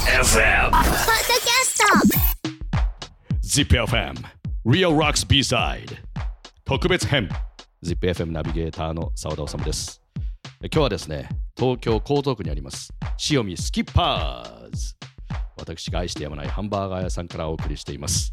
ZIPFM ポッドキャスト ZIPFM REAL ROCKS B-SIDE 特別編 ZIPFM ナビゲーターの澤田治です。今日はですね、東京江東区にあります塩見スキッパーズ、私が愛してやまないハンバーガー屋さんからお送りしています。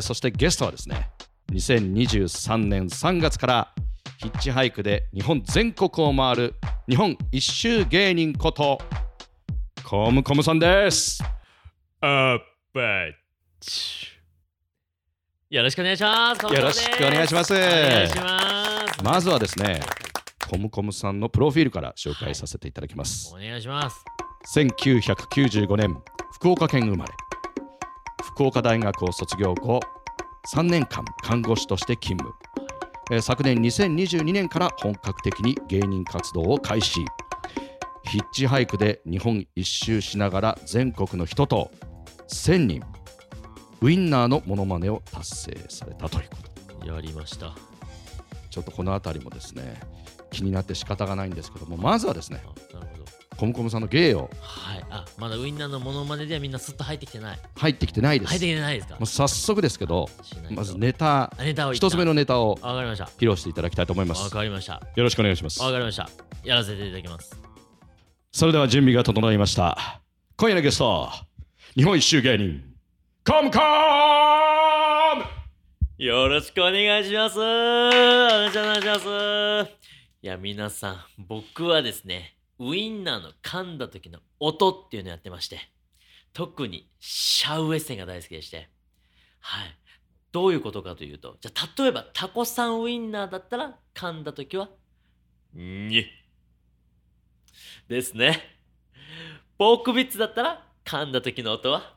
そしてゲストはですね、2023年3月からヒッチハイクで日本全国を回る日本一周芸人ことコムコムさんです。あっばっち、よろしくお願いします。よろしくお願いします。まずはですね、コムコムさんのプロフィールから紹介させていただきます。はい、お願いします。1995年福岡県生まれ、福岡大学を卒業後3年間看護師として勤務。昨年2022年から本格的に芸人活動を開始。ヒッチハイクで日本一周しながら全国の人と1000人、ウインナーのモノマネを達成されたということ。やりました。ちょっとこのあたりもですね、気になって仕方がないんですけども、まずはですね、なるほど、コムコムさんの芸を、はい、あ、まだウインナーのモノマネではみんなすっと入ってきてない。入ってきてないですか。もう早速ですけど、まずネタを一つ目のネタを披露していただきたいと思います。わかりました。よろしくお願いします。わかりました。やらせていただきます。それでは準備が整いました。今夜のゲスト、日本一周芸人コムコム、よろしくお願いします。お願いします。いや、皆さん、僕はですね、ウインナーの噛んだ時の音っていうのをやってまして、特にシャウエッセンが大好きでして、はい、どういうことかというと、じゃあ例えばタコさんウインナーだったら噛んだ時はにですね。ポークビッツだったら噛んだ時の音は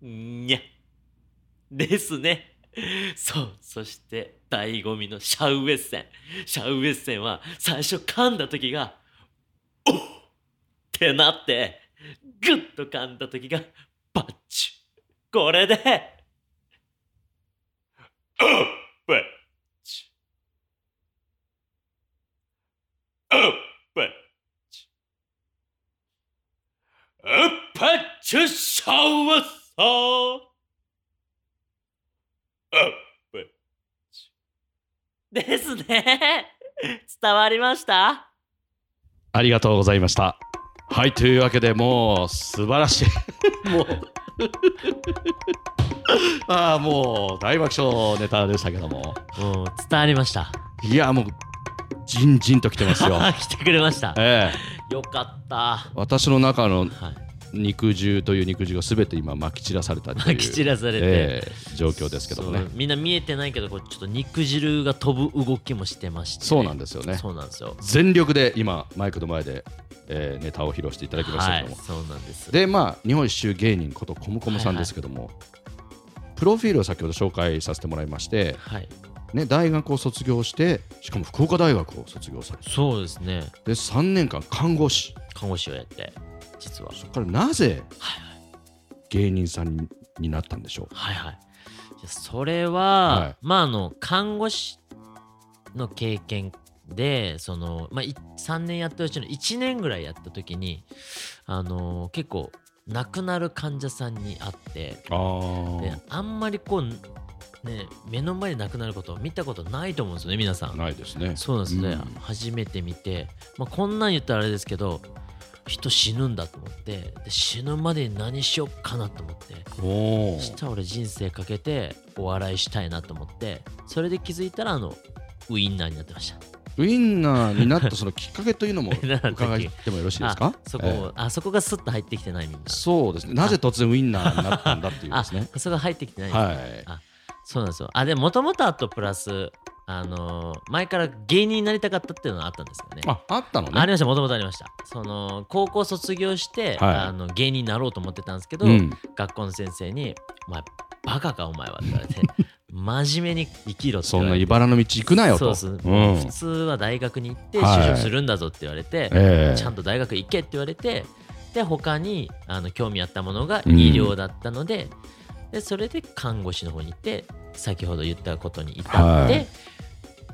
にゃですね。そう、そして醍醐味のシャウエッセン。シャウエッセンは最初噛んだ時がおってなって、グッと噛んだ時がバッチュ、これでおバッチュ、おバッチュ、おバッチュシャウエッセン、おバッチュですね。伝わりました？ありがとうございました。はい、というわけで、もう素晴らしいもうああ、もう大爆笑ネタでしたけども、うん、伝わりました。いや、もうジンジンと来てますよ来てくれました、よかった。私の中の肉汁という肉汁がすべて今撒き散らされたという撒き散らされて、状況ですけどもね。みんな見えてないけど、こうちょっと肉汁が飛ぶ動きもしてまして、ね、そうなんですよね。そうなんですよ。全力で今マイクの前でネタを披露していただきましたけども、はい、そうなんです。で、まあ、日本一周芸人ことコムコムさんですけども、はいはい、プロフィールを先ほど紹介させてもらいまして、はい、ね、大学を卒業して、しかも福岡大学を卒業されて、そうですね。で、3年間看護師をやって、実はそこからなぜ芸人さんになったんでしょう。はいはい、それは、はい、まあ、看護師の経験で、その、まあ、3年やったうちの1年ぐらいやった時に、結構亡くなる患者さんに会って、 あんまりこう、ね、目の前で亡くなることを見たことないと思うんですよね、皆さん。ないですね。そうですね、うん、初めて見て、まあ、こんなん言ったらあれですけど、人死ぬんだと思って、で、死ぬまでに何しよっかなと思って、そしたら俺人生かけてお笑いしたいなと思って、それで気づいたらウインナーになってました。ウインナーになったそのきっかけというのも伺ってもよろしいですか。そこがスッと入ってきてない、みんな。そうですね。なぜ突然ウインナーになったんだっていうですねそこが入ってきてないんです、はい、そうなんですよ。で、もともとあとプラス前から芸人になりたかったっていうのがあったんですよね。あったのね。ありました。もともとありました。その高校卒業して、はい、芸人になろうと思ってたんですけど、うん、学校の先生にお前バカかお前はって言われて真面目に生きろって言われて、そんな茨の道行くなよと。そうです、うん、普通は大学に行って就職するんだぞって言われて、ちゃんと大学行けって言われて、で、他に興味あったものが医療だったので、うん、で、それで看護師の方に行って、先ほど言ったことに至って、はい、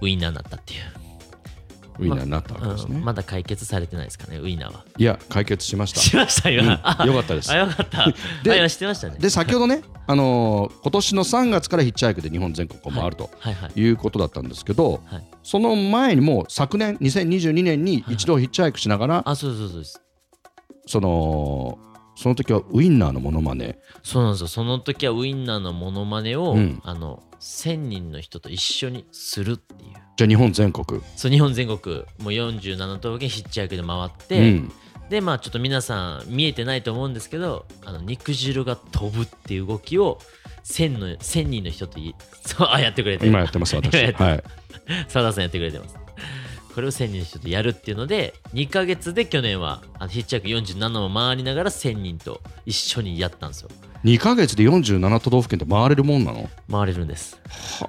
ウインナーになったっていう。ウィナーになったわけですね。まだ解決されてないですかね、ウィナーは。いや、解決しました。しましたよ。うん、よかったです。あ、よかった。で、知ってましたね。で、先ほどね、今年の3月からヒッチハイクで日本全国を回るということだったんですけど、はいはい、その前にもう昨年、2022年に一度ヒッチハイクしながら、はいはい、あ、そうそうそうです。その時はウインナーのモノマネ。そうなんですよ。その時はウインナーのモノマネを、うん、1000人の人と一緒にするっていう。じゃあ日本全国。そう、日本全国もう47都道府県ヒッチハイクで回って、うん、でまあちょっと皆さん見えてないと思うんですけど、肉汁が飛ぶっていう動きを1000人の人とそう、あ、やってくれてる。今やってます私。はい。澤田さんやってくれてます。これを1000人の人とやるっていうので2ヶ月で去年はヒッチハイク47を回りながら1000人と一緒にやったんですよ。2ヶ月で47都道府県って回れるもんなの？回れるんです。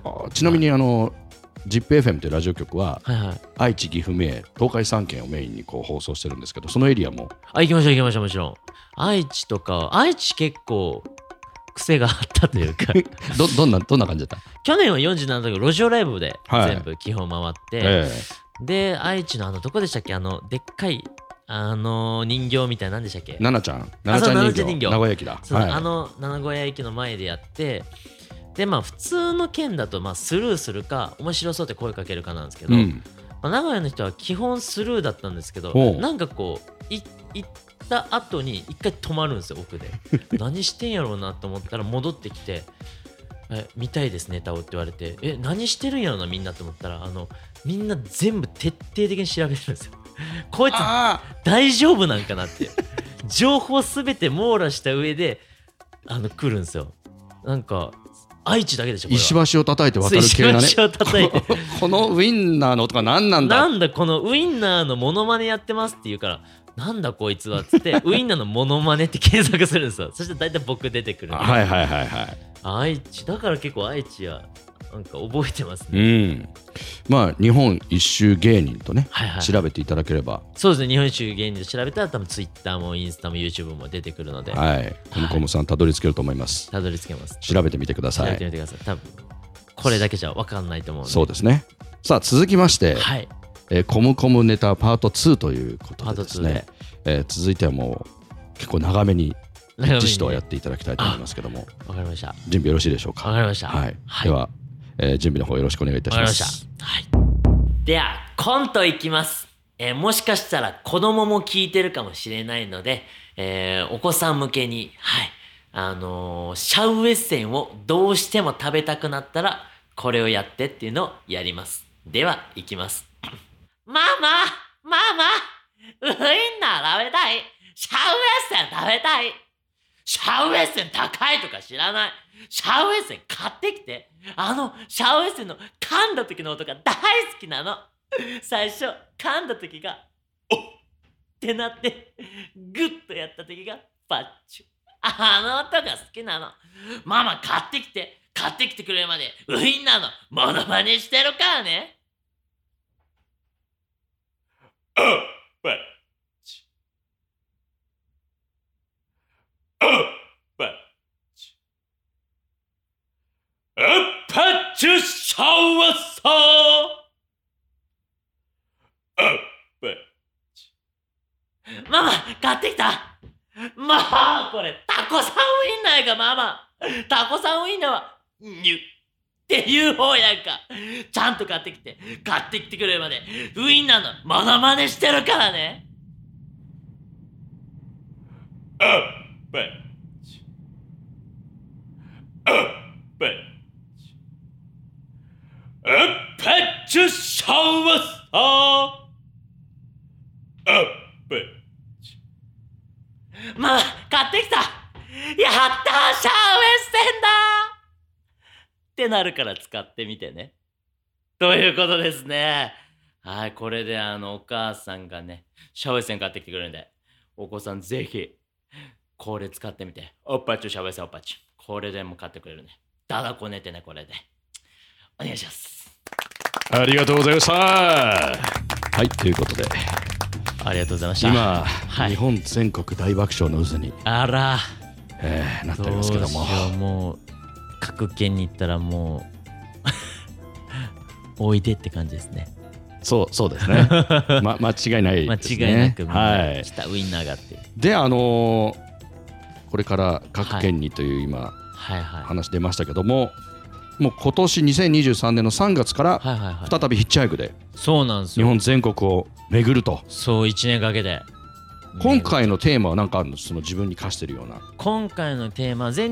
はあ、ちなみにZIPFM というラジオ局は、はいはい、愛知、岐阜、三重、東海3県をメインにこう放送してるんですけど、そのエリアも行きました行きました。もちろん愛知結構癖があったというかどんな感じだった？去年は47都道府県路上ライブで全部基本回って、はい、で愛知のどこでしたっけ、でっかい人形みたいなんでしたっけ、ななちゃん人形、名古屋駅だ。そう、はい、名古屋駅の前でやって、でまあ普通の県だとまあスルーするか面白そうって声かけるかなんですけど、うんまあ、名古屋の人は基本スルーだったんですけど、なんかこう行った後に一回止まるんですよ奥で何してんやろうなと思ったら戻ってきて、見たいですネタをって言われて、何してるんやろなみんなと思ったら、みんな全部徹底的に調べてるんですよこいつ大丈夫なんかなって情報すべて網羅した上で来るんですよ。なんか愛知だけでしょこれは。石橋を叩いて渡る系だね。石橋を叩いてこのウインナーの音が何なんだ、なんだこのウインナーのモノマネやってますって言うから、なんだこいつはっつってウインナーのモノマネって検索するんですよ。そして大体僕出てくるんで、はいはいはいはい、愛知だから結構愛知はなんか覚えてますね。うん、まあ日本一周芸人とね、はいはい、調べていただければ。そうですね、日本一周芸人と調べたら多分ツイッターもインスタも YouTube も出てくるので、はい、コムコムさんたどり着けると思います。たどり着けます。調べてみてください。調べてみてください。多分これだけじゃ分かんないと思うので。そうですね。さあ続きまして、はい、コムコムネタパート2ということでですね、続いてはもう結構長めに自主とやっていただきたいと思いますけども。わかりました。準備よろしいでしょうか？わかりました、はいはい、では準備の方よろしくお願いいたします。はい、ではコントいきます。もしかしたら子供も聞いてるかもしれないので、お子さん向けに、はい、シャウエッセンをどうしても食べたくなったらこれをやってっていうのをやります。ではいきます。ママママ、ウインナー食べたい、シャウエッセン食べたい、シャウエッセン高いとか知らない、シャウエッセン買ってきて、シャウエッセンの噛んだ時の音が大好きなの。最初噛んだ時がおっってなってグッとやった時がパッチュ、音が好きなの。ママ買ってきてくれるまでウインナーのモノマネしてるからね。おっパッチュ、おっパッチュ、おっパッチュ、シャワッサー、おっパッチュ。ママ買ってきた。まあこれタコさんウインナーやか。ママタコさんウインナーはニュッっていう方やんか。ちゃんと買ってきてくれるまでウインナーのモノマネしてるからね。おっぱっちゅ、おっぱっちゅ、おっぱっちゅ、シャワッサー、おっぱっちゅ。まあ買ってきた、やったー、シャウエッセンだーってなるから使ってみてねということですね。はい、これでお母さんがねシャウエッセン買ってきてくれるんで、お子さんぜひこれ使ってみて。おっぱっちゅ、シャウエッセン、おっぱっちゅ、これでも買ってくれるね。だだこねてね、これでお願いします。ありがとうございました。はい、ということでありがとうございました。今、はい、日本全国大爆笑の渦にあら、なっておりますけども、もう各県に行ったらもうおいでって感じですね。そうですねま、間違いないですね。間違いなく、はい、北ウインナーがあってでこれから各県にという今、はいはいはい、話出ましたけども、もう今年2023年の3月から再びヒッチハイクで日本全国を巡ると、そう1年かけて。今回のテーマは何かあるの？その自分に課してるような。今回のテーマは 前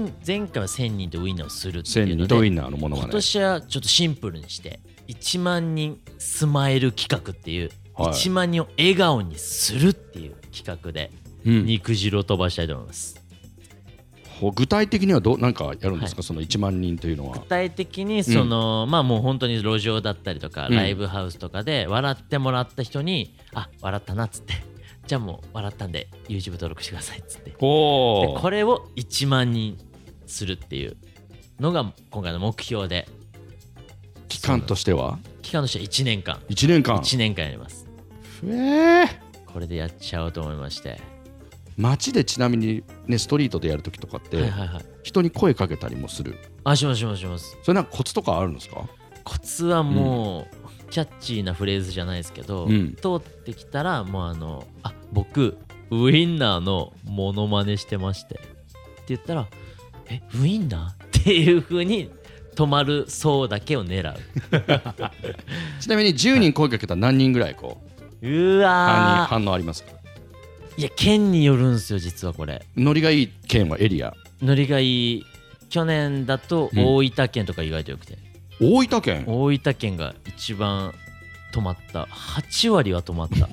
回は1000人とウインナーをするっていうので、1000人とウインナーのものがね、今年はちょっとシンプルにして1万人スマイル企画っていう、はい、1万人を笑顔にするっていう企画で肉汁を飛ばしたいと思います、うん、具体的には何かやるんですか、はい、その1万人というのは。具体的にその、うん、まあもう本当に路上だったりとかライブハウスとかで笑ってもらった人に、うん、あ、笑ったなっつって、じゃあもう笑ったんで YouTube 登録してくださいっつって、おでこれを1万人するっていうのが今回の目標で、期間としては1年間、1年間やります。これでやっちゃおうと思いまして。街でちなみにね、ストリートでやるときとかって、はいはいはい、人に声かけたりもする。あ、しますしますします。それなんかコツとかあるんですか？コツはもう、うん、キャッチーなフレーズじゃないですけど、うん、通ってきたらもうあ、僕ウインナーのモノマネしてましてって言ったら、え、ウインナーっていう風に止まる層だけを狙うちなみに10人声かけたら何人ぐらいこう、うわー、反応ありますか？いや、県によるんですよ実はこれ。ノリがいい県はエリア。ノリがいい去年だと大分県とか意外とよくて、うん、大分県が一番止まった。8割は止まった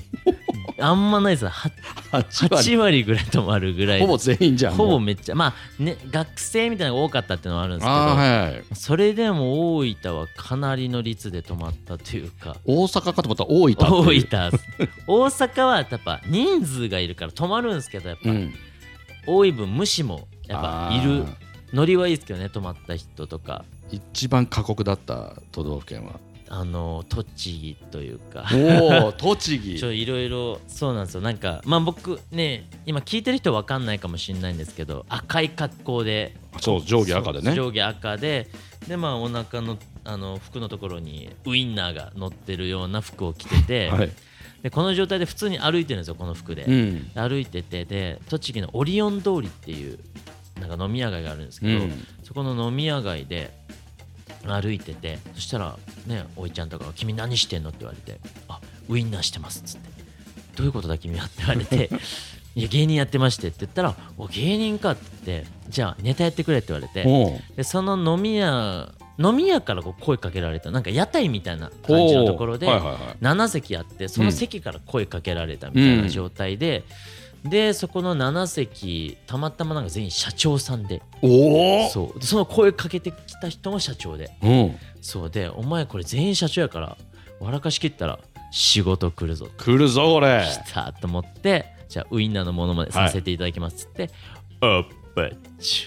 あんまないです。8割ぐらい止まるぐらい。ほぼ全員じゃん。ほぼめっちゃ、まあね、学生みたいなのが多かったっていうのはあるんですけど、はい、それでも大分はかなりの率で止まったというか。大阪かと思ったら大分大阪はやっぱ人数がいるから止まるんですけど、やっぱ、うん、多い分無視もやっぱいる。ノリはいいですけどね、止まった人とか。一番過酷だった都道府県は栃木というか。おお、栃木いろいろそうなんですよ。なんかまあ僕ね、今聞いてる人分かんないかもしれないんですけど、赤い格好で、そう、上下赤でね、上下赤で、でまあお腹の服のところにウインナーが乗ってるような服を着てて、はい、でこの状態で普通に歩いてるんですよ、この服で、うん、歩いてて、で栃木のオリオン通りっていうなんか飲み屋街があるんですけど、うん、そこの飲み屋街で歩いてて、そしたらね、おいちゃんとかが君何してんのって言われて、あ、ウインナーしてますっつって、どういうことだ君はって言われていや芸人やってましてって言ったら、お、芸人かって言って、じゃあネタやってくれって言われて、でその飲み屋からこう声かけられた、なんか屋台みたいな感じのところで7席あって、その席から声かけられたみたいな状態で、でそこの7席たまたまなんか全員社長さんで、お、そう、その声かけてきた人も社長で、うん、そうで、お前これ全員社長やから笑かしきったら仕事来るぞこれ来たと思って、じゃあウインナーのものまでさせていただきますっつって、はい、おっぱち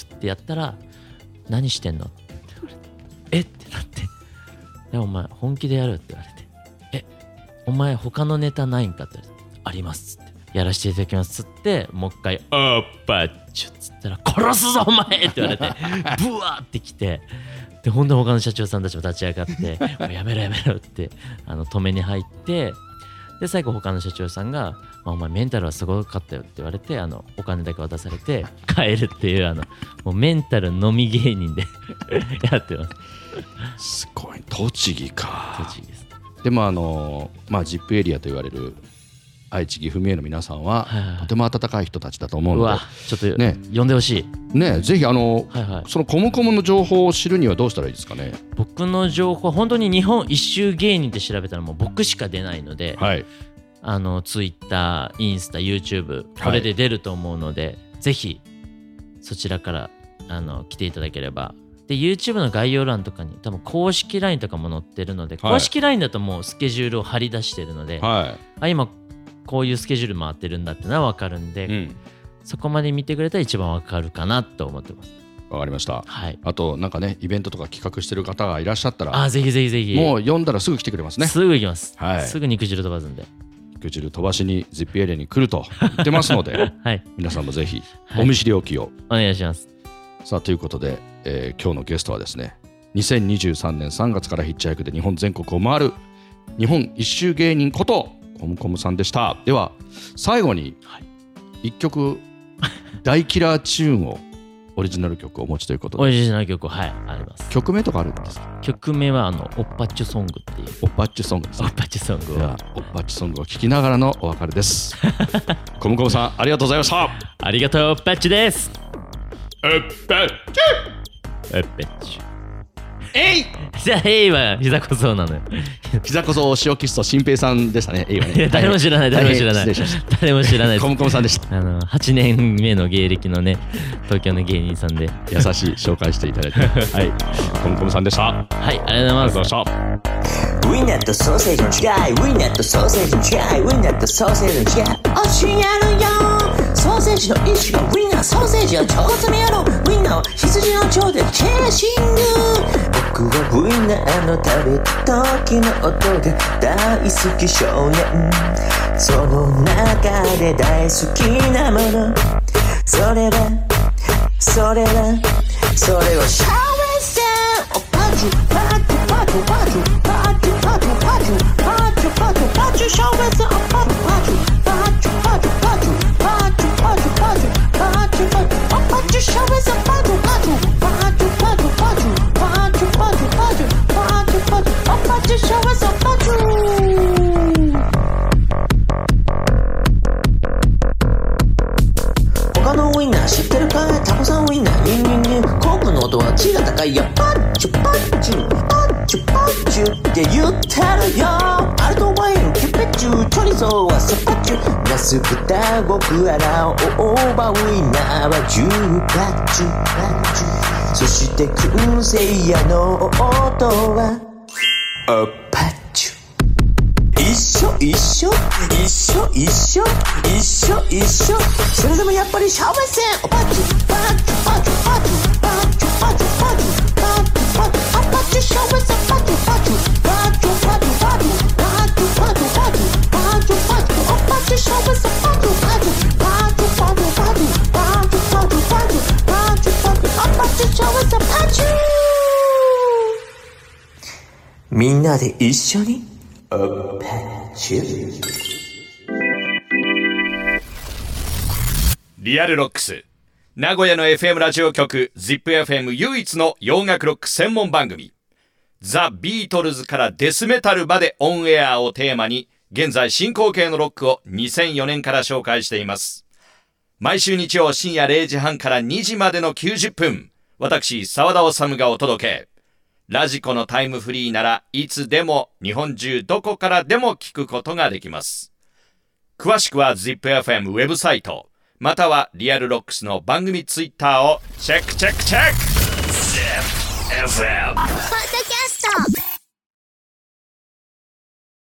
ゅってやったら、何してんのって言われて、えってなって、でお前本気でやるって言われて、え、お前他のネタないんかって言われて、ありますってやらせていただきますって、もう一回おっぱっちゅっつったら、殺すぞお前って言われてブワーってきて、でほんと他の社長さんたちも立ち上がってもうやめろって止めに入って、で最後他の社長さんが、まあ、お前メンタルはすごかったよって言われて、お金だけ渡されて帰るっていう、もうメンタルのみ芸人でやってます。すごい。栃木か。栃木です。でもまあジップエリアと言われる愛知、岐阜、三重の皆さんは、はいはい、とても温かい人たちだと思うので、うわ、ちょっと、ね、呼んでほしい、ね、ぜひはいはい、そのコムコムの情報を知るにはどうしたらいいですかね。僕の情報は本当に日本一周芸人って調べたらもう僕しか出ないので、はい、Twitter、インスタ、YouTube これで出ると思うので、はい、ぜひそちらから来ていただければ。で YouTube の概要欄とかに多分公式 LINE とかも載ってるので、はい、公式 LINE だともうスケジュールを張り出してるので、はい、今こういうスケジュール回ってるんだってのは分かるんで、うん、そこまで見てくれたら一番分かるかなと思ってます。分かりました、はい、あとなんかね、イベントとか企画してる方がいらっしゃったら、あ、ぜひぜひぜひ、もう読んだらすぐ来てくれますね。すぐ行きます、はい、すぐ肉汁飛ばすんで。肉汁飛ばしにジップエリアに来ると言ってますので、はい、皆さんもぜひお見知りおきを、はい、お願いします。さあということで、今日のゲストはですね、2023年3月からヒッチハイクで日本全国を回る日本一周芸人ことコムコムさんでした。では最後に1曲大キラーチューンをオリジナル曲をお持ちということで。オリジナル曲、はい、あります。曲名とかあるんですか？曲名はオッパッチュソングっていう。オッパッチュソングです。オッパッチュソングを聴きながらのお別れです。コムコムさんありがとうございました。ありがとう。オッパッチュです。オッパッチュ、オッパッチュ、えい。じゃあえいは膝小僧なのよ。膝小僧塩キスと新平さんでしたね。えいはね、誰も知らない、誰も知らない、誰も知らないコムコムさんでした。8年目の芸歴のね、東京の芸人さんで優しい紹介していただいてはい、コムコムさんでした。はい、ありがとうございました。ウィンナットソーセージの違い、ウィンナットソーセージの違い、ウィンナットソーセージの違い教えるよ。ソーセージの一種がウィンナー、ソーセージは上手にやろう。ウィンナーは羊の腸でチェーシング。僕はウィンナーの旅、時の音が大好き少年。その中で大好きなもの、それはシャワーセン。パチュパチュパチュパチュパチュパチュパチュパチュパチュパチュシャワーセン。パチュパチュパチュパチュパチュPatu showers of patu patu patu patu patu patu patu patu patu patu patu showers of patu。ウィンナー知ってるかい、タコさんウィンナーニンニンニン。コークの音は地が高いや、パッチュパッチュパッチュパッチュって言ってるよ。アルトワインキュペチュ、チョリソーはスパッチュ、ナス豚ゴクアラオーバーウィンナーはジューパッチュパッチュ。そして燻製屋の音はパッチュ。一緒それでもやっぱりシャワーせん。パチパチパチパチパチパチパチパチパチパチパチシャワーせん。パチパチパチパチパチパチパチパチパチパチパチシャワーせん。パチパチパチパチパチパチパチパチパチパチシャワーせん。パチ。みんなで一緒に。オッパッチュリアルロックス名古屋の FM ラジオ局 ZIPFM 唯一の洋楽ロック専門番組、ザ・ビートルズからデスメタルまでオンエアをテーマに現在進行形のロックを2004年から紹介しています。毎週日曜深夜0時半から2時までの90分、私澤田治がお届け。ラジコのタイムフリーならいつでも日本中どこからでも聞くことができます。詳しくは ZIPFM ウェブサイトまたはリアルロックスの番組ツイッターをチェック。ZIPFM ポッドキャスト。